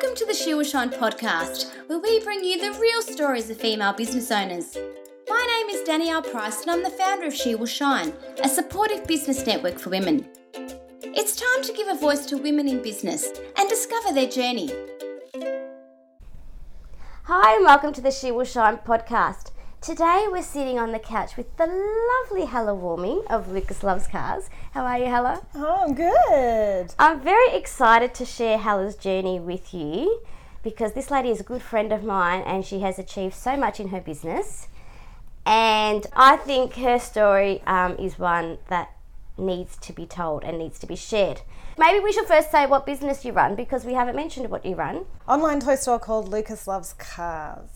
Welcome to the She Will Shine podcast, where we bring you the real stories of female business owners. My name is Danielle Price and I'm the founder of She Will Shine, a supportive business network for women. It's time to give a voice to women in business and discover their journey. Hi and welcome to the She Will Shine podcast. Today we're sitting on the couch with the lovely Halla Warming of Lucas Loves Cars. How are you, Halla? Oh, I'm good. I'm very excited to share Halla's journey with you because this lady is a good friend of mine and she has achieved so much in her business. And I think her story is one that needs to be told and needs to be shared. Maybe we should first say what business you run because we haven't mentioned what you run. Online toy store called Lucas Loves Cars.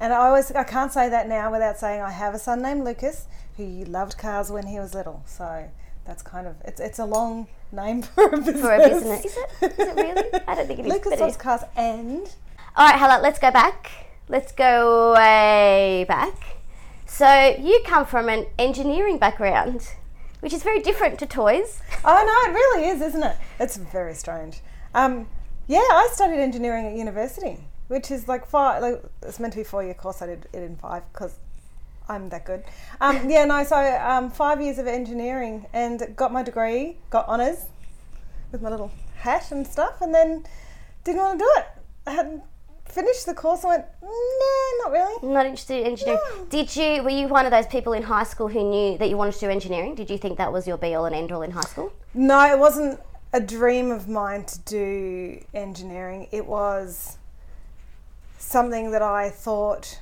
And I can't say that now without saying I have a son named Lucas who loved cars when he was little. So that's kind of, it's a long name for a business. For a business. Is it? Is it really? I don't think it is. Lucas Loves Cars and... All right, Halla, let's go back. Let's go way back. So you come from an engineering background, which is very different to toys. Oh, no, it really is, isn't it? It's very strange. I studied engineering at university, which is like it's meant to be a 4-year course. I did it in 5 because I'm that good. 5 years of engineering and got my degree, got honours with my little hat and stuff, and then didn't want to do it. I hadn't finished the course and went, nah, not really. Not interested in engineering. No. Were you one of those people in high school who knew that you wanted to do engineering? Did you think that was your be-all and end-all in high school? No, it wasn't a dream of mine to do engineering. It was something that I thought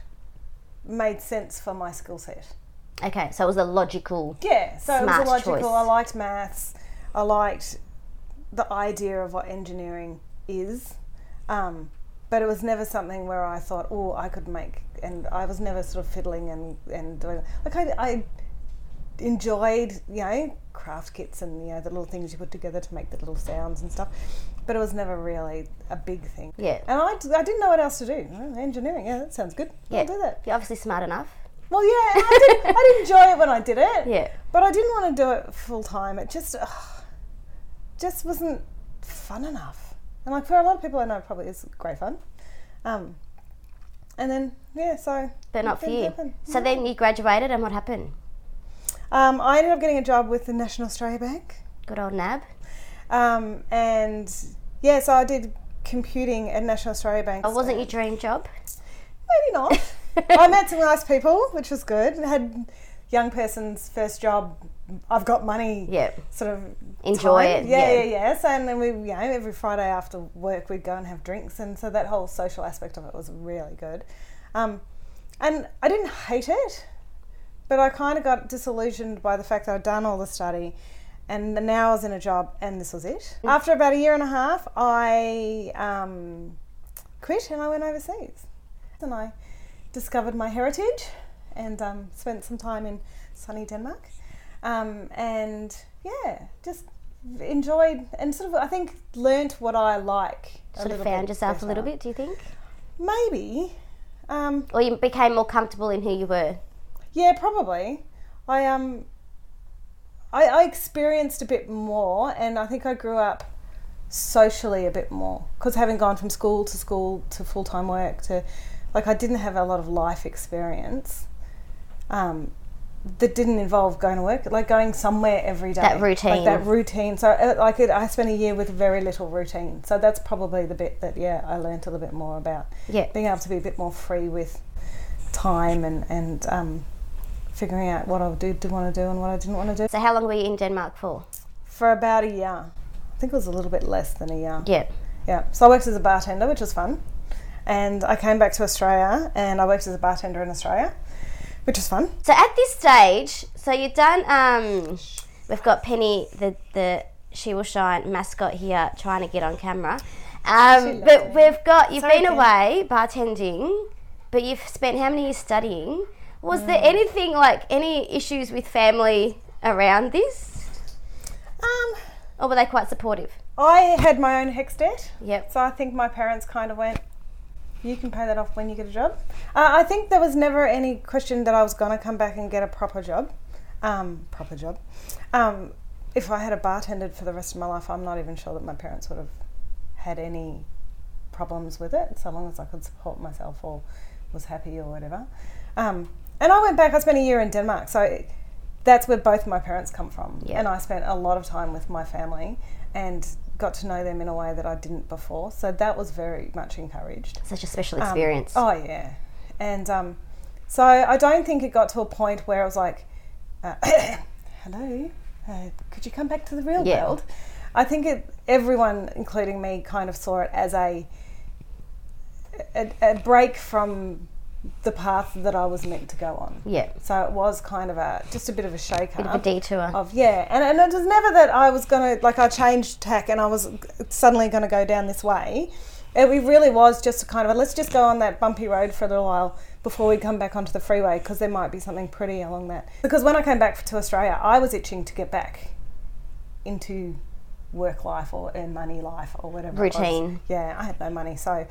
made sense for my skill set. Okay, so it was a logical, smart choice. I liked maths. I liked the idea of what engineering is. But it was never something where I thought, oh, I could make... And I was never sort of fiddling and doing... Like, I enjoyed, craft kits and, the little things you put together to make the little sounds and stuff. But it was never really a big thing. Yeah. And I didn't know what else to do. Well, engineering, that sounds good. Yeah. I'll do that. You're obviously smart enough. Well, yeah, I did enjoy it when I did it. Yeah. But I didn't want to do it full-time. It just wasn't fun enough. And like for a lot of people I know, it probably is great fun. But not for you. Happened. So then you graduated and what happened? I ended up getting a job with the National Australia Bank. Good old NAB. So I did computing at National Australia Bank. Oh, wasn't your dream job? Maybe not. I met some nice people, which was good. I had young person's first job. I've got money. Yeah. Sort of enjoy time. It. Yeah. So, and then we, every Friday after work we'd go and have drinks, and so that whole social aspect of it was really good. And I didn't hate it, but I kind of got disillusioned by the fact that I'd done all the study, and now I was in a job, and this was it. Mm. After about a year and a half, I quit and I went overseas, and I discovered my heritage, and spent some time in sunny Denmark. Just enjoyed and sort of, I think, learnt what I like. Sort of found yourself a little bit, do you think? Maybe. Or you became more comfortable in who you were? Yeah, probably. I experienced a bit more, and I think I grew up socially a bit more because having gone from school to full-time work to, I didn't have a lot of life experience. That didn't involve going to work, going somewhere every day. That routine. That routine. So, I spent a year with very little routine. So that's probably the bit that, I learnt a little bit more about. Yeah. Being able to be a bit more free with time and figuring out what I did want to do and what I didn't want to do. So how long were you in Denmark for? For about a year. I think it was a little bit less than a year. Yeah. Yeah. So I worked as a bartender, which was fun. And I came back to Australia and I worked as a bartender in Australia. Which is fun. So at this stage, you've done, we've got Penny, the She Will Shine mascot here trying to get on camera. But we've got, you've been away bartending, but you've spent how many years studying? Was there anything, any issues with family around this? Or were they quite supportive? I had my own hex debt. Yep. So I think my parents kind of went, you can pay that off when you get a job. I think there was never any question that I was going to come back and get a proper job. If I had bartended for the rest of my life, I'm not even sure that my parents would have had any problems with it, so long as I could support myself or was happy or whatever. And I went back, I spent a year in Denmark, so that's where both my parents come from. Yeah. And I spent a lot of time with my family and got to know them in a way that I didn't before, so that was very much encouraged. Such a special experience. Oh yeah. And so I don't think it got to a point where I was like, hello, could you come back to the real world? I think everyone, including me, kind of saw it as a break from the path that I was meant to go on. Yeah. So it was kind of just a bit of a shake-up. Bit of a detour. And it was never that I was going to, like, I changed tack and I was suddenly going to go down this way. It really was just a kind of, let's just go on that bumpy road for a little while before we come back onto the freeway, because there might be something pretty along that. Because when I came back to Australia, I was itching to get back into work life or earn money life or whatever. Routine. Yeah, I had no money. So,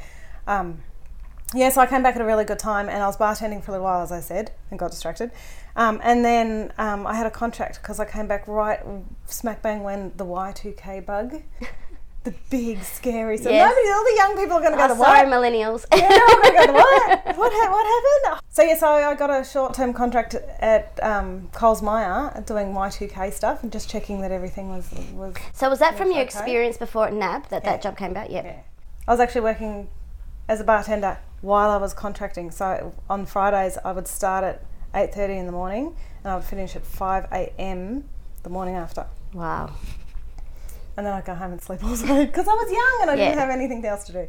so I came back at a really good time, and I was bartending for a little while, as I said, and got distracted. And then I had a contract, because I came back right smack bang when the Y2K bug, the big scary. So nobody, all the young people are going to go to what? Sorry, millennials. Yeah, I'm going to go to what? What happened? So I got a short-term contract at Coles-Meyer doing Y2K stuff and just checking that everything was. So was that from your experience before at NAB that job came about? Yep. Yeah. I was actually working as a bartender while I was contracting. So on Fridays I would start at 8:30 in the morning and I would finish at 5 a.m. the morning after. Wow. And then I'd go home and sleep all day because I was young and I didn't have anything else to do.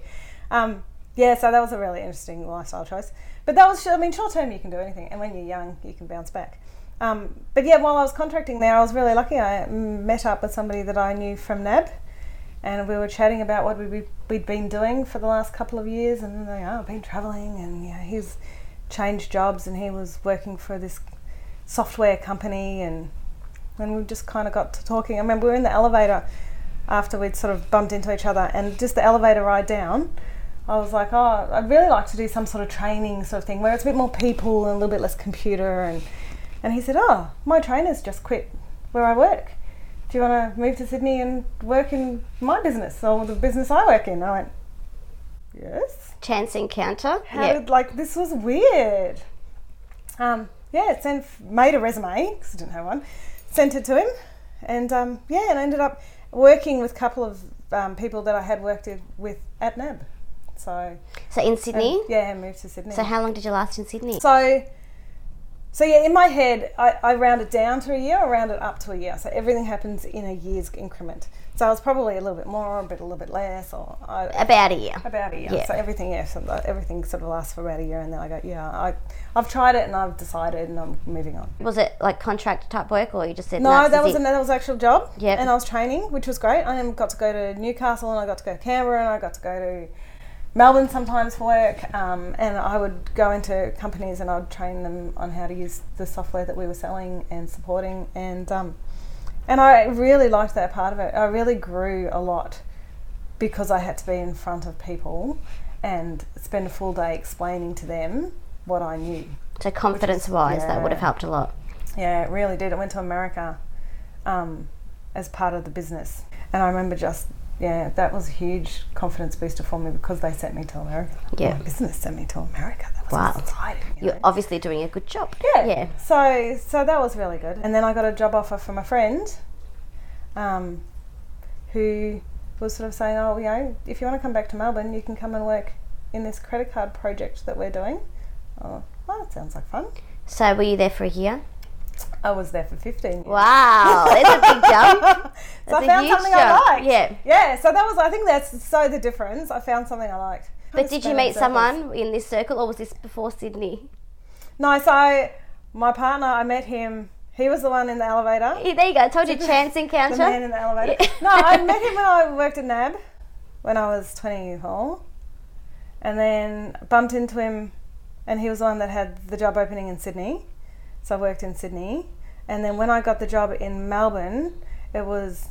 So that was a really interesting lifestyle choice. But that was, I mean, short term you can do anything, and when you're young you can bounce back. While I was contracting there, I was really lucky. I met up with somebody that I knew from NAB, and we were chatting about what we'd been doing for the last couple of years, and I've been travelling, and he's changed jobs, and he was working for this software company, and we just kind of got to talking. I remember we were in the elevator after we'd sort of bumped into each other, and just the elevator ride down, I was like, oh, I'd really like to do some sort of training sort of thing where it's a bit more people and a little bit less computer. And he said, oh, my trainer's just quit where I work. Do you want to move to Sydney and work in my business or the business I work in? I went, yes. Chance encounter. This was weird. Made a resume because I didn't have one. Sent it to him, and and I ended up working with a couple of people that I had worked with at NAB. So in Sydney? Moved to Sydney. So how long did you last in Sydney? So in my head, I round it down to a year, I round it up to a year. So everything happens in a year's increment. So I was probably a little bit more, a little bit less. About a year. About a year. Yeah. So everything sort of lasts for about a year, and then I go, I've tried it and I've decided and I'm moving on. Was it like contract type work, or you just said no? That was an actual job. Yep. And I was training, which was great. I got to go to Newcastle, and I got to go to Canberra, and I got to go to Melbourne sometimes for work, and I would go into companies and I would train them on how to use the software that we were selling and supporting, and I really liked that part of it. I really grew a lot because I had to be in front of people and spend a full day explaining to them what I knew. So confidence-wise, that would have helped a lot. Yeah, it really did. I went to America as part of the business, and I remember just... yeah, that was a huge confidence booster for me because they sent me to America. Yeah. My business sent me to America. That was exciting. You're obviously doing a good job. Yeah. Yeah. So that was really good. And then I got a job offer from a friend who was sort of saying, if you want to come back to Melbourne, you can come and work in this credit card project that we're doing. Oh, well, that sounds like fun. So were you there for a year? I was there for 15 years. Wow, that's a big jump. So I found something I liked. Yeah. Yeah, so I think that's so the difference. I found something I liked. But did you meet someone in this circle, or was this before Sydney? No, so my partner, I met him. He was the one in the elevator. Yeah, there you go. I told you, chance encounter. The man in the elevator. Yeah. No, I met him when I worked at NAB when I was 24. And then bumped into him, and he was the one that had the job opening in Sydney. So I worked in Sydney, and then when I got the job in Melbourne, it was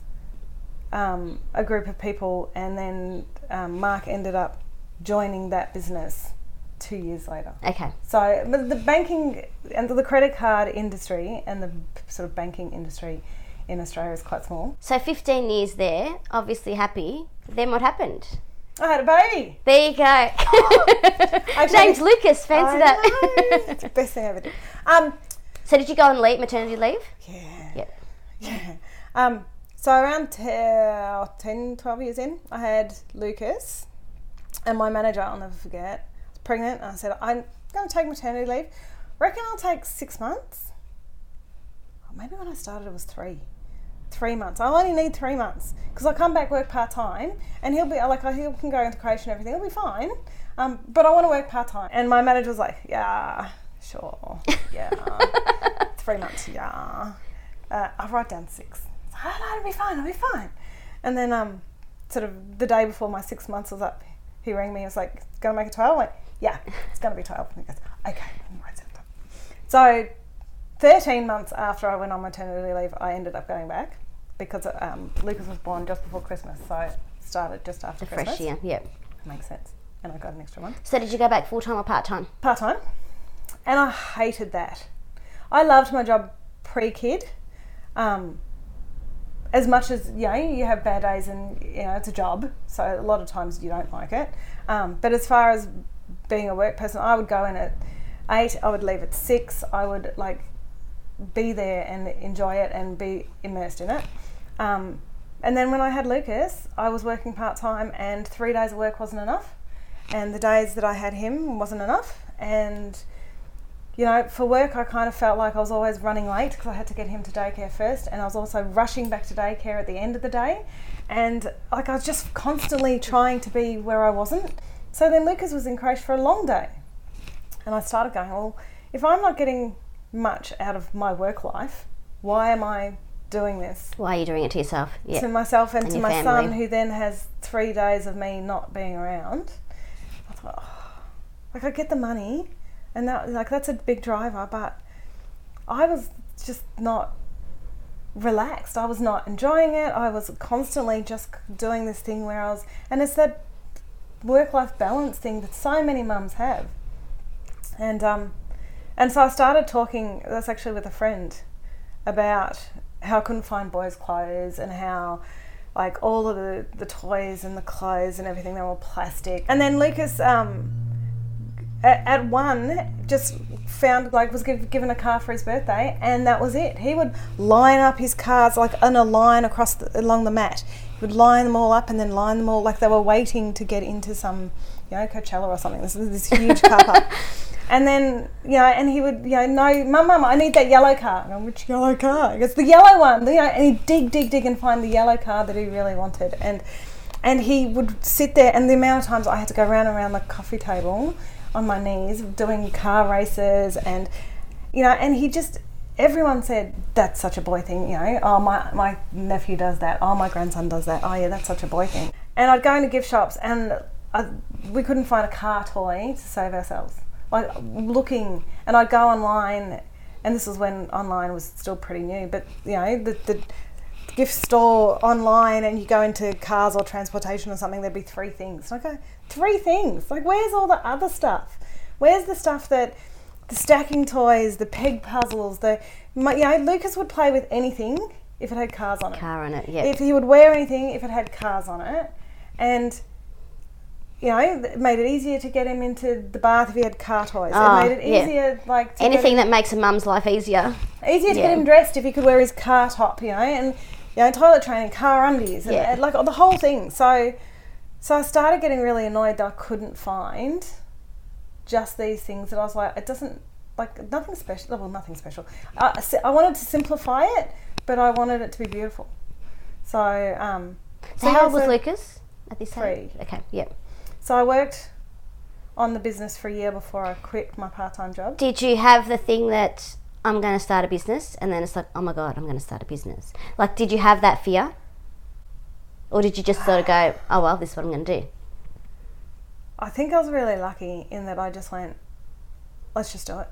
a group of people, and then Mark ended up joining that business 2 years later. Okay. So but the banking and the credit card industry and the sort of banking industry in Australia is quite small. So 15 years there, obviously happy. Then what happened? I had a baby. There you go. Actually, name's Lucas. Fancy that. It's the best thing I ever did. So did you go on leave, maternity leave? Yeah. Yep. Yeah. So around 10, 12 years in, I had Lucas, and my manager, I'll never forget, I was pregnant, and I said, I'm going to take maternity leave. Reckon I'll take 6 months. Or maybe when I started it was 3 months. I only need 3 months because I come back, work part-time, and he'll be like, he can go into creation and everything, he'll be fine, but I want to work part-time. And my manager was like, yeah, sure, yeah. 3 months, yeah. I'll write down 6. So, oh, no, it'll be fine. And then sort of the day before my 6 months was up, he rang me and was like, gonna make it 12? I went, yeah, it's gonna be 12. And he goes, okay, write it down. So 13 months after I went on maternity leave, I ended up going back because Lucas was born just before Christmas, so I started just after Christmas. Fresh year, yep. Makes sense. And I got an extra month. So did you go back full-time or part-time? Part-time. And I hated that. I loved my job pre-kid. As much as, you know, you have bad days and, you know, it's a job, so a lot of times you don't like it. But as far as being a work person, I would go in at 8, I would leave at 6, I would, like, be there and enjoy it and be immersed in it. And then when I had Lucas, I was working part-time and 3 days of work wasn't enough, and the days that I had him wasn't enough. And, you know, for work I kind of felt like I was always running late because I had to get him to daycare first, and I was also rushing back to daycare at the end of the day, and like I was just constantly trying to be where I wasn't. So then Lucas was in crèche for a long day, and I started going, well, if I'm not getting much out of my work life, why am I doing this? Why are you doing it to yourself? Yep. To myself and to my family. Son, who then has 3 days of me not being around. I thought, oh, like, I get the money and that, like, that's a big driver, but I was just not relaxed. I was not enjoying it. I was constantly just doing this thing where I was, and it's that work-life balance thing that so many mums have. And so I started talking, that's actually with a friend, about how I couldn't find boys' clothes and how, like, all of the toys and the clothes and everything, they were all plastic. And then Lucas, at one, just found, like, was given a car for his birthday, and that was it. He would line up his cars, like, in a line along the mat. He would line them all up and then line them all, like they were waiting to get into some, you know, Coachella or something. This is this huge car park. And then, you know, and he would, you know, no, mum, I need that yellow car. And I'm, which yellow car? He goes, the yellow one. You know, and he'd dig and find the yellow car that he really wanted. And he would sit there, and the amount of times I had to go round and round the coffee table on my knees doing car races, and, you know, and he just, everyone said, that's such a boy thing, you know. Oh, my nephew does that. Oh, my grandson does that. Oh, yeah, that's such a boy thing. And I'd go into gift shops, and we couldn't find a car toy to save ourselves. Like, looking, and I'd go online, and this was when online was still pretty new, but, you know, the gift store online, and you go into cars or transportation or something, there'd be 3 things. And I go, 3 things? Like, where's all the other stuff? Where's the stuff that, the stacking toys, the peg puzzles, you know, Lucas would play with anything if it had cars on it. Car on it, yeah. If he would wear anything if it had cars on it, and, you know, it made it easier to get him into the bath if he had car toys. Oh, it made it easier, yeah. Like, to anything that makes a mum's life easier. Easier to get him dressed if he could wear his car top, you know, and, you know, toilet training, car undies, and like the whole thing. So I started getting really annoyed that I couldn't find just these things that I was like, it doesn't, like, nothing special. Well, nothing special. I wanted to simplify it, but I wanted it to be beautiful. So how old was Lucas at this time? 3. Okay, yep. So I worked on the business for a year before I quit my part-time job. Did you have the thing that I'm going to start a business, and then it's like, oh my God, I'm going to start a business? Like, did you have that fear? Or did you just sort of go, oh well, this is what I'm going to do? I think I was really lucky in that I just went, let's just do it.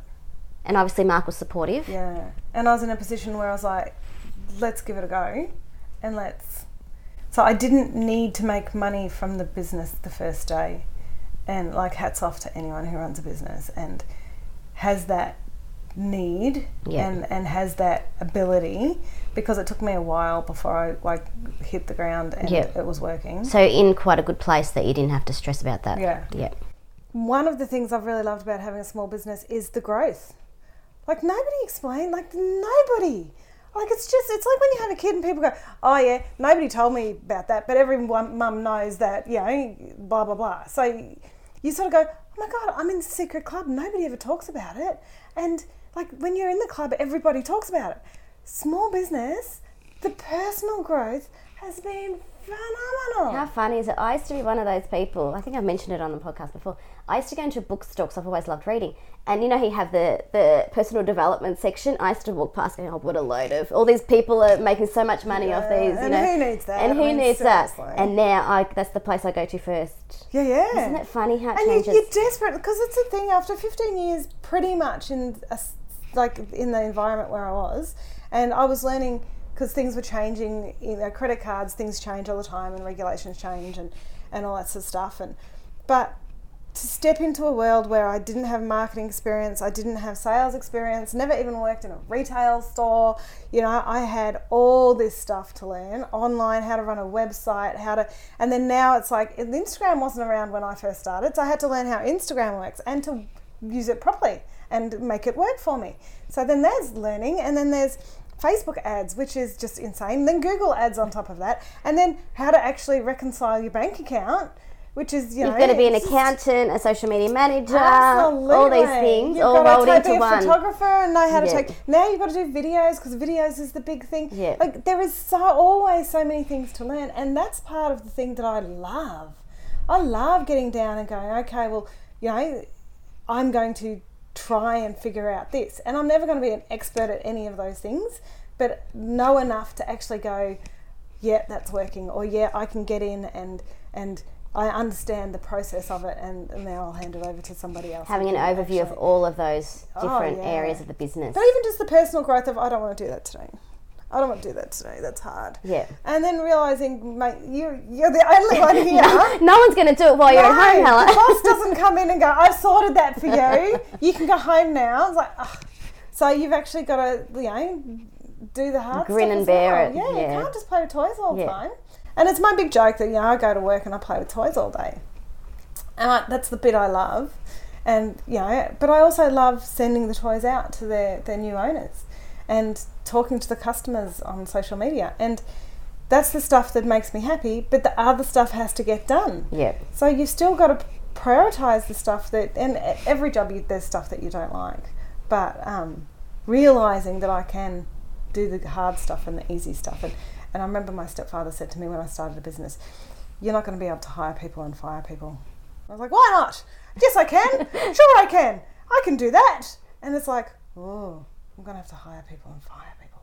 And obviously Mark was supportive. Yeah. And I was in a position where I was like, let's give it a go, and let's... So I didn't need to make money from the business the first day. And, like, hats off to anyone who runs a business and has that need and has that ability, because it took me a while before I hit the ground and it was working. So in quite a good place that you didn't have to stress about that. Yeah. Yeah. One of the things I've really loved about having a small business is the growth. Nobody explained, nobody. It's just, it's like when you have a kid and people go, oh yeah, nobody told me about that, but every mum knows that, you know, blah, blah, blah. So you sort of go, oh my God, I'm in the secret club. Nobody ever talks about it. And when you're in the club, everybody talks about it. Small business, the personal growth has been phenomenal. How funny is it? I used to be one of those people, I think I've mentioned it on the podcast before, I used to go into a bookstore because I've always loved reading. And you know how you have the personal development section? I used to walk past going, oh, what a load of, all these people are making so much money off these. And who needs that? And who needs seriously. That? And now that's the place I go to first. Yeah, yeah. Isn't it funny how it changes? And you're desperate, because it's a thing, after 15 years pretty much in in the environment where I was, and I was learning, because things were changing, credit cards, things change all the time, and regulations change and all that sort of stuff. But to step into a world where I didn't have marketing experience, I didn't have sales experience, never even worked in a retail store, I had all this stuff to learn, online, how to run a website, and then now it's Instagram wasn't around when I first started, so I had to learn how Instagram works and to use it properly and make it work for me. So then there's learning, and then there's Facebook ads, which is just insane, then Google ads on top of that, and then how to actually reconcile your bank account, which is, you've got to be an accountant, a social media manager, absolutely. All these things, you've all rolled into one. You've got to be a photographer and know how to take, now you've got to do videos, because videos is the big thing. Yeah. There is always so many things to learn, and that's part of the thing that I love. I love getting down and going, okay, well, I'm going to try and figure out this, and I'm never going to be an expert at any of those things, but know enough to actually go, yeah, that's working, or yeah, I can get in and I understand the process of it, and now I'll hand it over to somebody else. Having an overview of all of those different areas of the business. But even just the personal growth of, I don't want to do that today. I don't want to do that today. That's hard. Yeah. And then realising, mate, you're the only one here. No one's going to do it while you're at home, Halla. The boss doesn't come in and go, I've sorted that for you. You can go home now. It's so you've actually got to, do the hard stuff. Grin and bear it. Yeah, you can't just play with toys all the time. And it's my big joke that, I go to work and I play with toys all day. And that's the bit I love. And, but I also love sending the toys out to their new owners, and talking to the customers on social media, and that's the stuff that makes me happy, but the other stuff has to get done. Yeah. So you've still got to prioritise the stuff that, and every job there's stuff that you don't like, but realising that I can do the hard stuff and the easy stuff, and I remember my stepfather said to me when I started a business, you're not going to be able to hire people and fire people. I was like, why not? Yes, I can. Sure, I can do that. And it's oh, I'm going to have to hire people and fire people.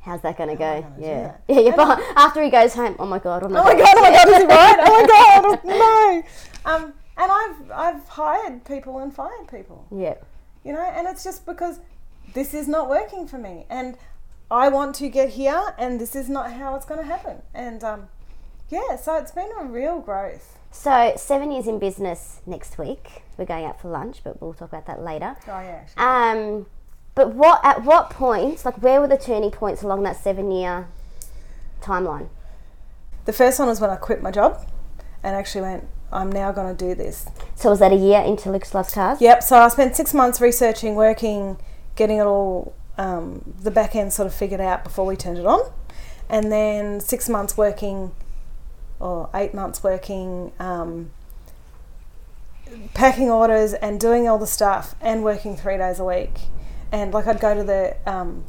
How's that going to go? Yeah. Yeah. After he goes home, oh my God, oh my God, is he right? Oh my God, no. And I've hired people and fired people. Yeah. And it's just because this is not working for me, and I want to get here, and this is not how it's going to happen. And so it's been a real growth. So 7 years in business next week. We're going out for lunch, but we'll talk about that later. Oh yeah. Sure. But at what point, where were the turning points along that 7-year timeline? The first one was when I quit my job and actually went, I'm now going to do this. So was that a year into Lucas Loves Cars? Yep. So I spent 6 months researching, working, getting it all, the back end sort of figured out before we turned it on. And then 6 months working, or 8 months working, packing orders and doing all the stuff and working 3 days a week. And I'd go to the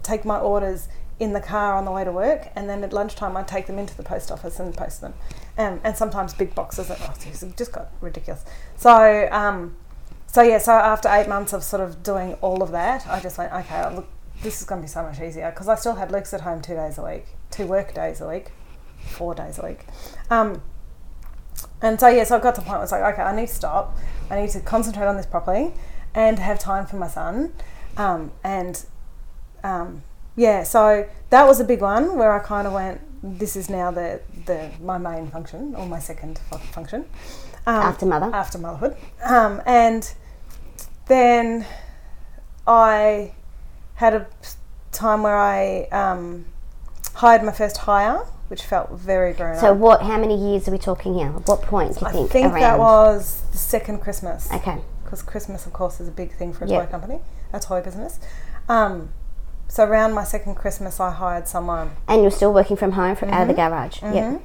take my orders in the car on the way to work, and then at lunchtime I'd take them into the post office and post them, and sometimes big boxes. It just got ridiculous. So after 8 months of sort of doing all of that, I just went, okay, look, this is going to be so much easier, because I still had Luke's at home 2 days a week, 2 work days a week, 4 days a week, and so I got to the point where I was okay, I need to stop, I need to concentrate on this properly, and have time for my son. So that was a big one where I kind of went, this is now my main function, or my second function. After motherhood. And then I had a time where I hired my first hire, which felt very grown up. So what? How many years are we talking here? At what point do you think? I think that was the second Christmas. Okay. Because Christmas, of course, is a big thing for a toy company, a toy business. So around my second Christmas, I hired someone. And you're still working from home, from out of the garage. Mm-hmm. Yeah.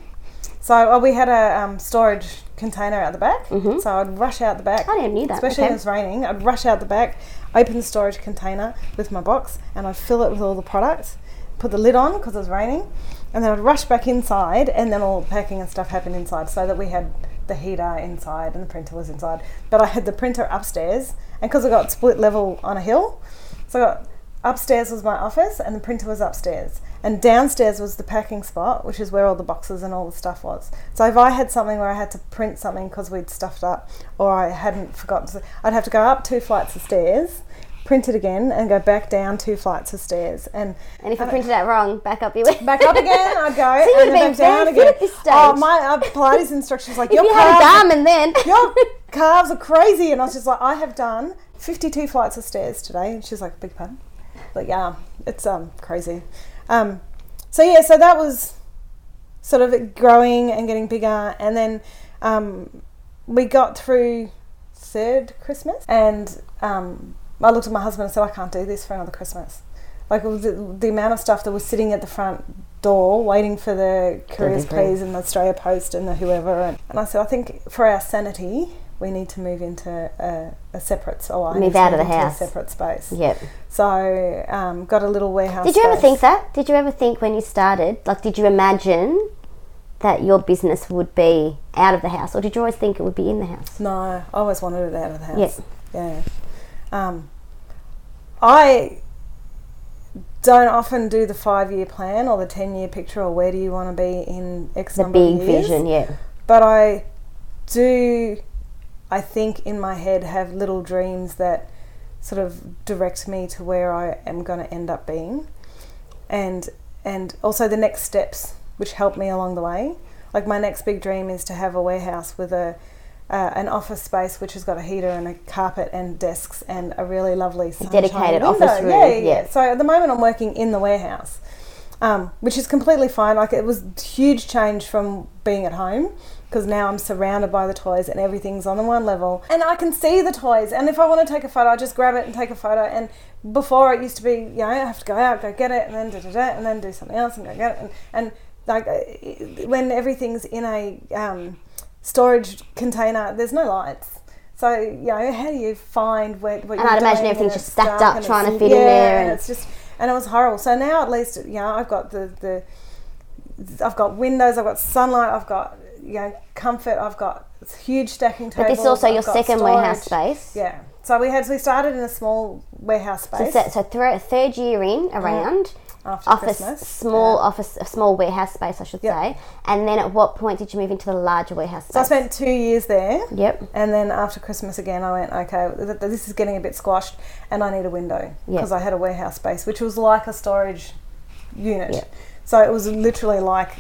So we had a storage container out the back. Mm-hmm. So I'd rush out the back. I didn't need that. Especially if it was raining, I'd rush out the back, open the storage container with my box, and I'd fill it with all the products, put the lid on because it was raining, and then I'd rush back inside, and then all the packing and stuff happened inside, so that we had the heater inside and the printer was inside. But I had the printer upstairs, and because I got split level on a hill, so I got... Upstairs was my office and the printer was upstairs, and downstairs was the packing spot, which is where all the boxes and all the stuff was. So if I had something where I had to print something because we'd stuffed up or I hadn't forgotten, I'd have to go up 2 flights of stairs, print it again, and go back down 2 flights of stairs. And if I printed that wrong, back up you went. Back up again, I'd go, so and then back down again. Oh, my Pilates instructor's like, your calves are crazy. And I was just like, I have done 52 flights of stairs today. And she's like, big pun. But yeah, it's crazy. So that was sort of growing and getting bigger. And then we got through third Christmas, and I looked at my husband and said, I can't do this for another Christmas. Like, the amount of stuff that was sitting at the front door waiting for the Couriers Please and the Australia Post and the whoever. And I said, I think for our sanity... we need to move into a separate... Oh, I move out of the house. A separate space. Yep. So, got a little warehouse space. Did you ever think that? Did you ever think when you started, like, did you imagine that your business would be out of the house, or did you always think it would be in the house? No, I always wanted it out of the house. Yeah. Yeah. I don't often do the 5-year plan or the 10-year picture or where do you want to be in X number of years. The big vision, yeah. But I do... I think in my head have little dreams that sort of direct me to where I am going to end up being, and also the next steps which help me along the way. Like, my next big dream is to have a warehouse with an office space which has got a heater and a carpet and desks and a really lovely dedicated window. Office room. Yeah. So at the moment I'm working in the warehouse, which is completely fine. Like, it was a huge change from being at home, because now I'm surrounded by the toys and everything's on the one level. And I can see the toys. And if I want to take a photo, I just grab it and take a photo. And before it used to be, you know, I have to go out, go get it, and then and then do something else and go get it. And like, when everything's in a storage container, there's no lights. So, you know, how do you find what you're doing? And I'd imagine everything's just stacked up trying to fit in there. And it's just, and it was horrible. So now at least, you know, I've got I've got windows, I've got sunlight, I've got... you know, comfort. I've got huge stacking tables. But this is also your second warehouse space. Yeah. So we started in a small warehouse space. So third year in, around after office, Christmas. A small warehouse space, I should say. And then at what point did you move into the larger warehouse space? So I spent 2 years there. Yep. And then after Christmas again, I went, okay, this is getting a bit squashed, and I need a window because I had a warehouse space, which was like a storage unit. Yep. So it was literally like.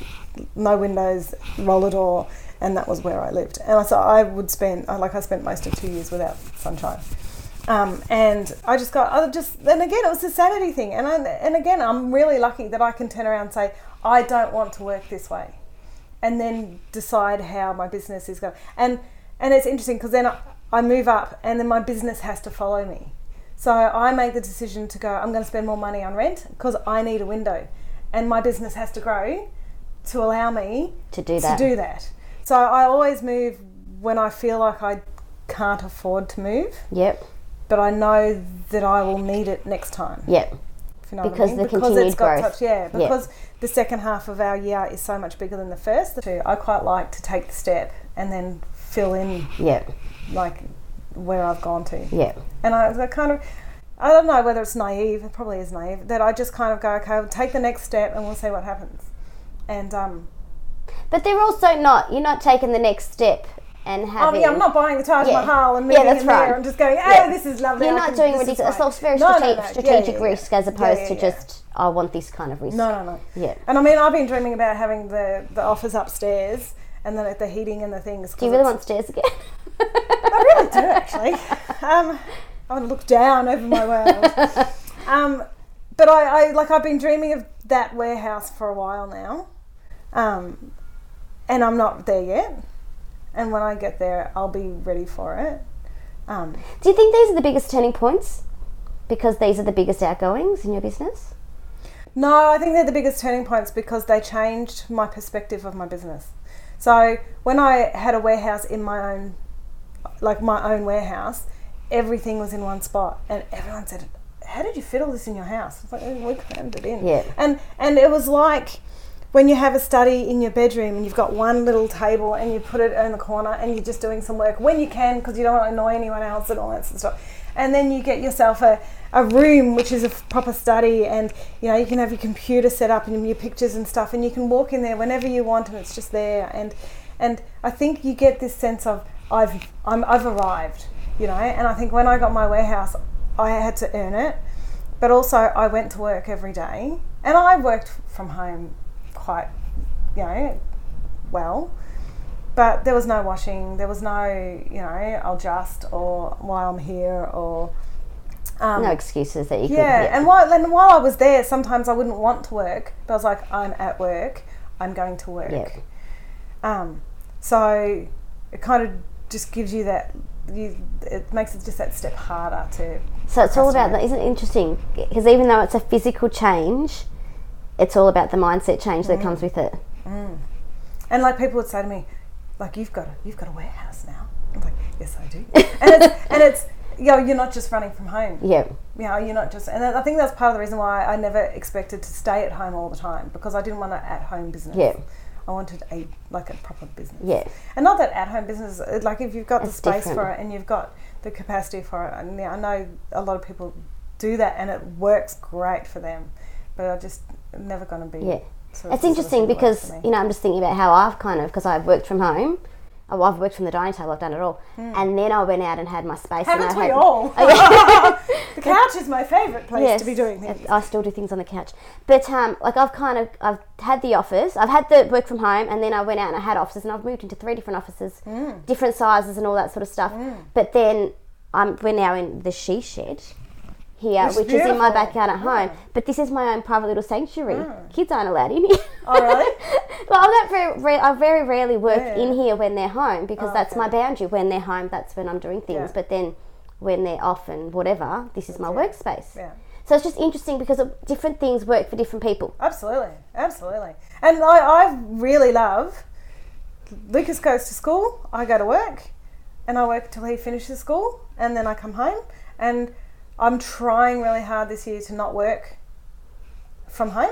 No windows, roller door, and that was where I lived. And so I spent most of 2 years without sunshine, and and again it was the sanity thing. And again I'm really lucky that I can turn around and say I don't want to work this way, and then decide how my business is going. And it's interesting because then I move up, and then my business has to follow me. So I make the decision to go. I'm going to spend more money on rent because I need a window, and my business has to grow to allow me to do that. So I always move when I feel like I can't afford to move. Yep. But I know that I will need it next time. Yep. If you know what I mean. Because it's got continued growth. The second half of our year is so much bigger than the first. I quite like to take the step and then fill in like where I've gone to. Yeah. And I don't know whether it's naive, it probably is naive, that I just kind of go, okay, we'll take the next step and we'll see what happens. And but they're also not. You're not taking the next step and having. I'm not buying the Taj Mahal and moving in there and just going. Oh, this is lovely. You're not doing ridiculous. It's very strategic risk as opposed to just. I want this kind of risk. No. Yeah. And I mean, I've been dreaming about having the office upstairs and then the heating and the things. Do you really want stairs again? I really do, actually. I want to look down over my world. But I've been dreaming of that warehouse for a while now, and I'm not there yet. And when I get there, I'll be ready for it. Do you think these are the biggest turning points? Because these are the biggest outgoings in your business? No, I think they're the biggest turning points because they changed my perspective of my business. So when I had a warehouse in my own warehouse, everything was in one spot. And everyone said, how did you fit all this in your house? I was like, we crammed it in. Yeah. And it was like when you have a study in your bedroom and you've got one little table and you put it in the corner and you're just doing some work when you can because you don't want to annoy anyone else and all that sort of stuff. And then you get yourself a room which is a proper study, and you know you can have your computer set up and your pictures and stuff, and you can walk in there whenever you want, and it's just there. And I think you get this sense of I've arrived, you know. And I think when I got my warehouse, I had to earn it, but also I went to work every day, and I worked from home quite, you know, well. But there was no washing, there was no, you know, I'll just, or while I'm here, or... no excuses that you could... Yeah, and while I was there, sometimes I wouldn't want to work, but I was like, I'm at work, I'm going to work. Yeah. So it kind of just gives you that, it makes it just that step harder to... So it's all about that, isn't it interesting? Because even though it's a physical change, it's all about the mindset change that comes with it. Mm. And like people would say to me, like, you've got a warehouse now. I'm like, yes, I do. and it's you know, you're not just running from home. Yeah. You know, you're not just... And I think that's part of the reason why I never expected to stay at home all the time, because I didn't want an at-home business. Yeah. I wanted a proper business. Yeah. And not that at-home business, like, if you've got the space for it and you've got the capacity for it, and I know a lot of people do that and it works great for them, but I just never going to be... Yeah. So it's interesting because, you know, I'm just thinking about how I've kind of, because I've worked from home, I've worked from the dining table, I've done it all, and then I went out and had my space. Haven't we all? The couch is my favourite place to be doing things. I still do things on the couch. But, like, I've had the office, I've had the work from home, and then I went out and I had offices, and I've moved into 3 different offices, different sizes and all that sort of stuff. Mm. But then we're now in the She Shed here, which is in my backyard at home, but this is my own private little sanctuary. Kids aren't allowed in here. Oh, really? Well, I very rarely work in here when they're home, because that's my boundary. When they're home, that's when I'm doing things, but then when they're off and whatever, this is my workspace. Yeah. So it's just interesting because different things work for different people. Absolutely, absolutely. And I really love, Lucas goes to school, I go to work, and I work till he finishes school, and then I come home, and I'm trying really hard this year to not work from home,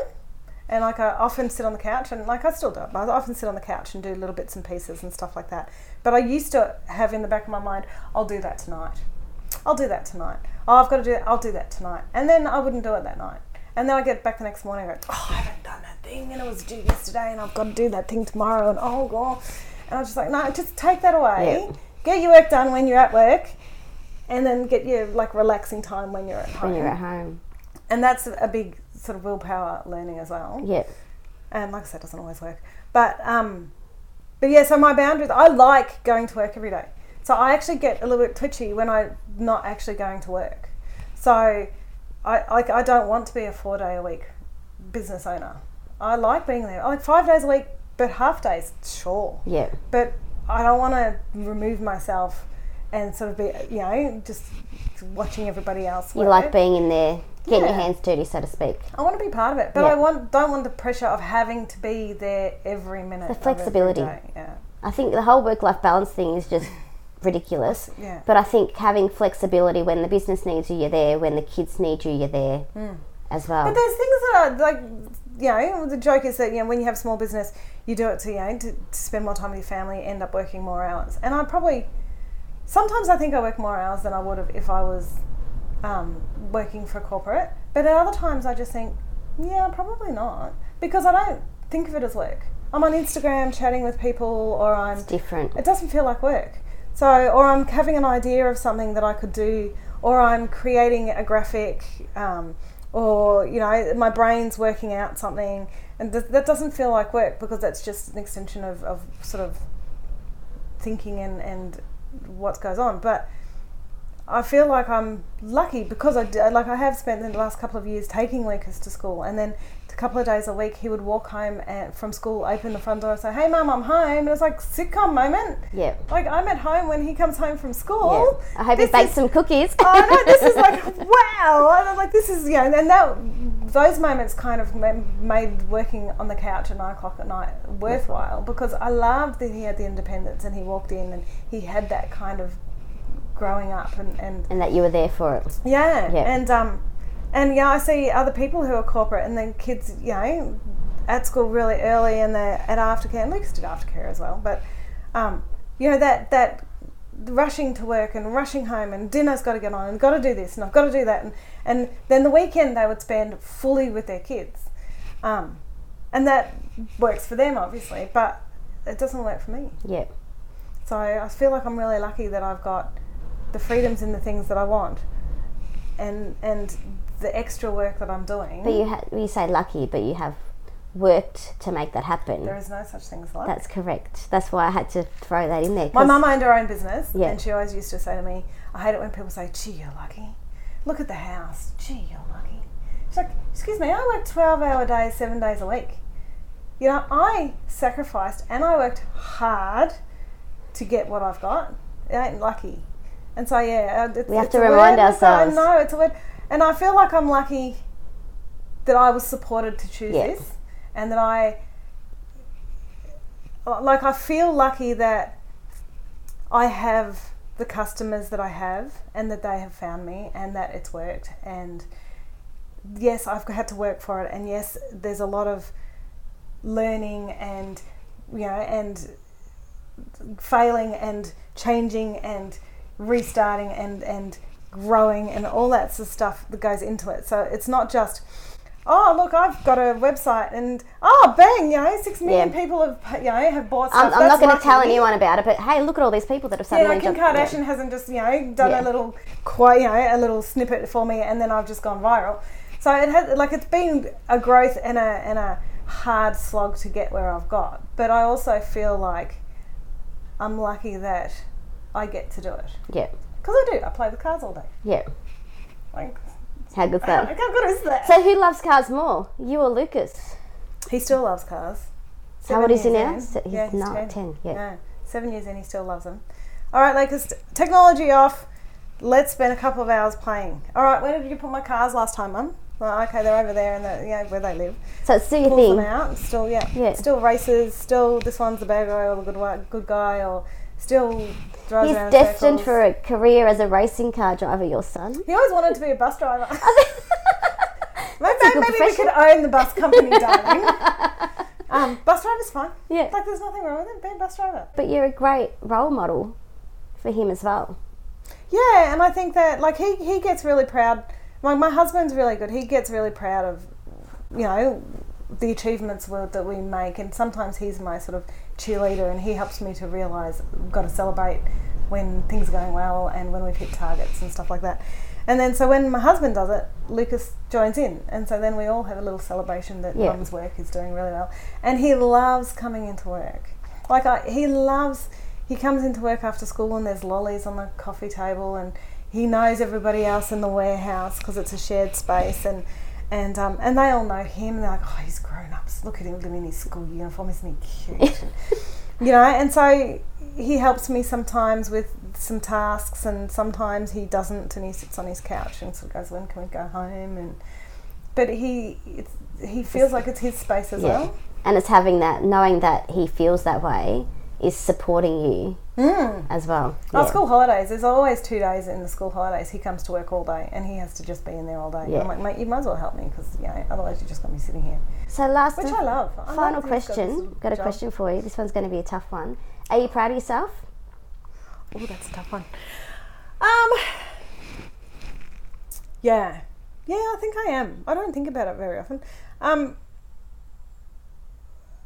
and like I often sit on the couch, and like I still do it, but I often sit on the couch and do little bits and pieces and stuff like that. But I used to have in the back of my mind, I'll do that tonight. Oh, I've got to do that. I'll do that tonight. And then I wouldn't do it that night. And then I get back the next morning and go, oh, I haven't done that thing, and it was due yesterday, and I've got to do that thing tomorrow, and oh god. And I was just like, no, just take that away. Yeah. Get your work done when you're at work. And then get your, like, relaxing time when you're at home. And that's a big sort of willpower learning as well. Yeah. And like I said, it doesn't always work. But yeah, so my boundaries, I like going to work every day. So I actually get a little bit twitchy when I'm not actually going to work. So I don't want to be a 4-day-a-week business owner. I like being there. I like 5 days a week, but half days, sure. Yeah. But I don't want to remove myself and sort of be, you know, just watching everybody else work. You like being in there, getting your hands dirty, so to speak. I want to be part of it, but I don't want the pressure of having to be there every minute. The flexibility. I think the whole work-life balance thing is just ridiculous. Yeah. But I think having flexibility, when the business needs you, you're there. When the kids need you, you're there as well. But there's things that are like, you know, the joke is that, you know, when you have small business, you do it to, you know, to spend more time with your family, end up working more hours. And I probably... Sometimes I think I work more hours than I would have if I was working for corporate. But at other times I just think, yeah, probably not. Because I don't think of it as work. I'm on Instagram chatting with people, or I'm... It's different. It doesn't feel like work. So, or I'm having an idea of something that I could do, or I'm creating a graphic, or, you know, my brain's working out something. And that doesn't feel like work, because that's just an extension of sort of thinking and what goes on. But I feel like I'm lucky because I have spent the last couple of years taking Lucas to school, and then a couple of days a week he would walk home from school, open the front door and say, "Hey Mum, I'm home," and it's like sitcom moment. Yeah. Like I'm at home when he comes home from school. Yeah. I hope he baked some cookies. Oh no, this is like wow. And I'm like, this is, you know, and those moments kind of made working on the couch at 9 o'clock at night worthwhile, because I loved that he had the independence and he walked in and he had that kind of growing up and that you were there for it. Yeah. Yep. And yeah, I see other people who are corporate and then kids, you know, at school really early and they're at aftercare, and Lucas did aftercare as well, but you know, that rushing to work and rushing home and dinner's got to get on and got to do this and I've got to do that, and then the weekend they would spend fully with their kids, and that works for them obviously, but it doesn't work for me. Yeah. So I feel like I'm really lucky that I've got the freedoms in the things that I want, and the extra work that I'm doing. But you say lucky, but you have worked to make that happen. There is no such thing as luck. That's correct. That's why I had to throw that in there. My mum owned her own business, and she always used to say to me, "I hate it when people say, gee, you're lucky. Look at the house. Gee, you're lucky." She's like, "Excuse me, I work 12-hour days, 7 days a week. You know, I sacrificed and I worked hard to get what I've got. It ain't lucky." And so, yeah, we have to remind ourselves. I know, it's a word. And I feel like I'm lucky that I was supported to choose this, and that I feel lucky that I have the customers that I have and that they have found me and that it's worked. And yes, I've had to work for it. And yes, there's a lot of learning and, you know, and failing and changing and restarting and growing and all that sort of stuff that goes into it. So it's not just, oh look, I've got a website and oh bang, you know, 6 million people have, you know, have bought stuff. I'm not going to tell anyone about it, but hey, look at all these people that have suddenly. Yeah, Kim Kardashian hasn't just, you know, done a little snippet for me and then I've just gone viral. So it has, like, it's been a growth and a hard slog to get where I've got. But I also feel like I'm lucky that I get to do it. Yeah. Because I do. I play with cars all day. Yeah. Like, how good's that? How good is that? So who loves cars more, you or Lucas? He still loves cars. How old is he now? He's 10. Yeah. No, 7 years in, he still loves them. All right, Lucas, technology off. Let's spend a couple of hours playing. All right, where did you put my cars last time, Mum? Well, okay, they're over there, and where they live. So it's still your thing. Them out. Still, still races. Still, this one's the bad guy or the good guy, or still. He's destined for a career as a racing car driver, your son. He always wanted to be a bus driver. maybe we could own the bus company, darling. Bus driver's fine. Yeah. Like, there's nothing wrong with it, being a bus driver. But you're a great role model for him as well. Yeah, and I think that, like, he gets really proud. Like, my husband's really good. He gets really proud of, you know, the achievements that we make, and sometimes he's my sort of cheerleader, and he helps me to realise we've got to celebrate when things are going well and when we've hit targets and stuff like that. And then so when my husband does it, Lucas joins in, and so then we all have a little celebration that Mum's work is doing really well. And he loves coming into work. Like, he comes into work after school and there's lollies on the coffee table, and he knows everybody else in the warehouse because it's a shared space, and they all know him. They're like, oh, he's grown up. Look at him in his school uniform. Isn't he cute? You know, and so he helps me sometimes with some tasks, and sometimes he doesn't, and he sits on his couch and sort of goes, when can we go home? But he feels like it's his space as well. And it's having that, knowing that he feels that way is supporting you as well. Yeah. Oh, school holidays. There's always 2 days in the school holidays. He comes to work all day and he has to just be in there all day. Yeah. I'm like, mate, you might as well help me because, you know, otherwise you're just going to be sitting here. So last, which I love. Final question. Got a question for you. This one's going to be a tough one. Are you proud of yourself? Oh, that's a tough one. Yeah. Yeah, I think I am. I don't think about it very often.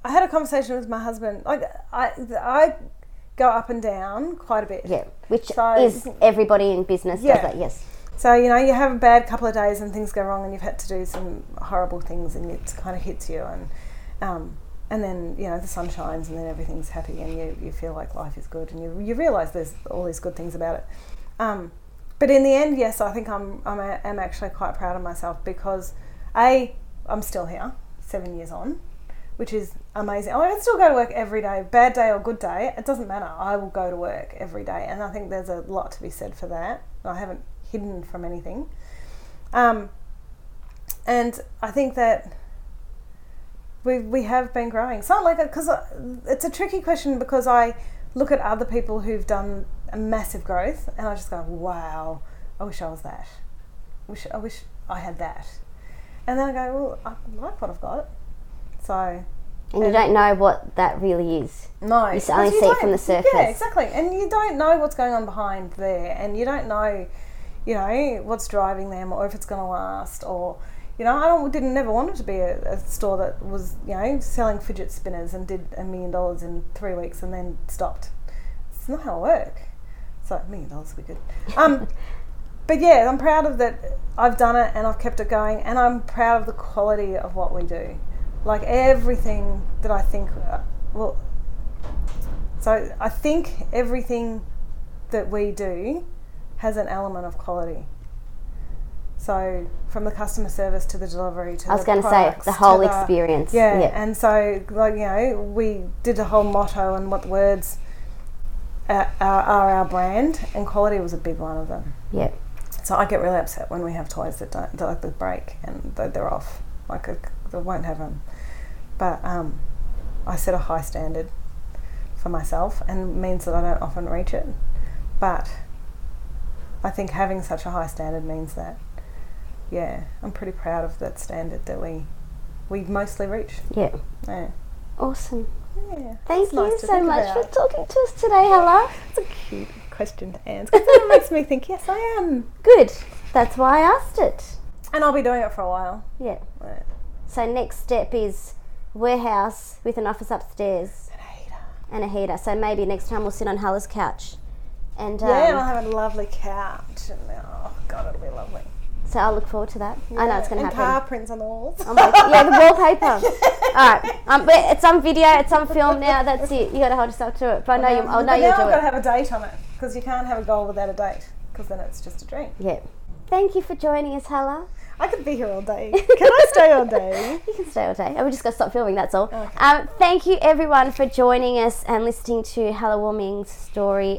I had a conversation with my husband. Like, I go up and down quite a bit. Yeah, which is everybody in business does that, yes. So, you know, you have a bad couple of days and things go wrong and you've had to do some horrible things and it kind of hits you, and then, you know, the sun shines and then everything's happy and you feel like life is good and you realise there's all these good things about it. But in the end, yes, I think I'm actually quite proud of myself because I'm still here, 7 years on, which is amazing. I still go to work every day, bad day or good day. It doesn't matter. I will go to work every day. And I think there's a lot to be said for that. I haven't hidden from anything. And I think that we have been growing. It's not like it, because it's a tricky question because I look at other people who've done a massive growth and I just go, wow, I wish I was that. I wish I had that. And then I go, well, I like what I've got. So, and you don't know what that really is. No. You only see it from the surface. Yeah, exactly. And you don't know what's going on behind there. And you don't know, you know, what's driving them or if it's going to last. Or, you know, I never wanted to be a store that was, you know, selling fidget spinners and did $1 million in 3 weeks and then stopped. It's not how I work. So $1 million would be good. But yeah, I'm proud of that. I've done it and I've kept it going. And I'm proud of the quality of what we do. Like everything that I think, I think everything that we do has an element of quality. So from the customer service to the delivery to the the whole experience. Yeah, yep. And so, like, you know, we did a whole motto and what the words are our brand, and quality was a big one of them. Yeah. So I get really upset when we have toys that break and they're off. Like I won't have them, but I set a high standard for myself, and it means that I don't often reach it. But I think having such a high standard means that, yeah, I'm pretty proud of that standard that we mostly reach. Yeah. Yeah. Awesome. Yeah. Thank you so much for talking to us today, Halla. It's a cute question to answer because it makes me think. Yes, I am. Good. That's why I asked it. And I'll be doing it for a while. Yeah. Right. So next step is warehouse with an office upstairs. And a heater. So maybe next time we'll sit on Halla's couch. And and I'll have a lovely couch. And oh, God, it'll be lovely. So I'll look forward to that. Yeah. I know it's going to happen. And car prints on the walls. Oh my God. Yeah, the wallpaper. All right. But it's on video. It's on film now. That's it. You got to hold yourself to it. But I know you'll do it. Now I've got to have a date on it because you can't have a goal without a date because then it's just a dream. Yeah. Thank you for joining us, Halla. I could be here all day. Can I stay all day? You can stay all day. Oh, we just got to stop filming, that's all. Okay. Thank you, everyone, for joining us and listening to Halla Warming's story.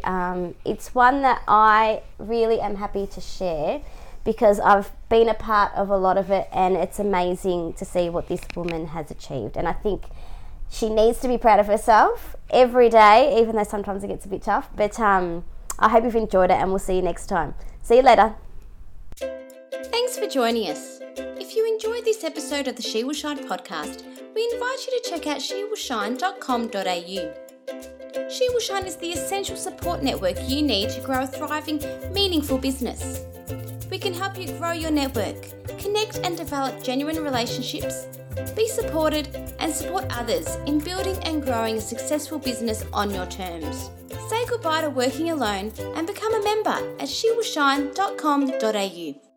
It's one that I really am happy to share because I've been a part of a lot of it and it's amazing to see what this woman has achieved. And I think she needs to be proud of herself every day, even though sometimes it gets a bit tough. But I hope you've enjoyed it and we'll see you next time. See you later. Thanks for joining us. If you enjoyed this episode of the She Will Shine podcast, we invite you to check out shewillshine.com.au. She Will Shine is the essential support network you need to grow a thriving, meaningful business. We can help you grow your network, connect and develop genuine relationships, be supported and support others in building and growing a successful business on your terms. Say goodbye to working alone and become a member at shewillshine.com.au.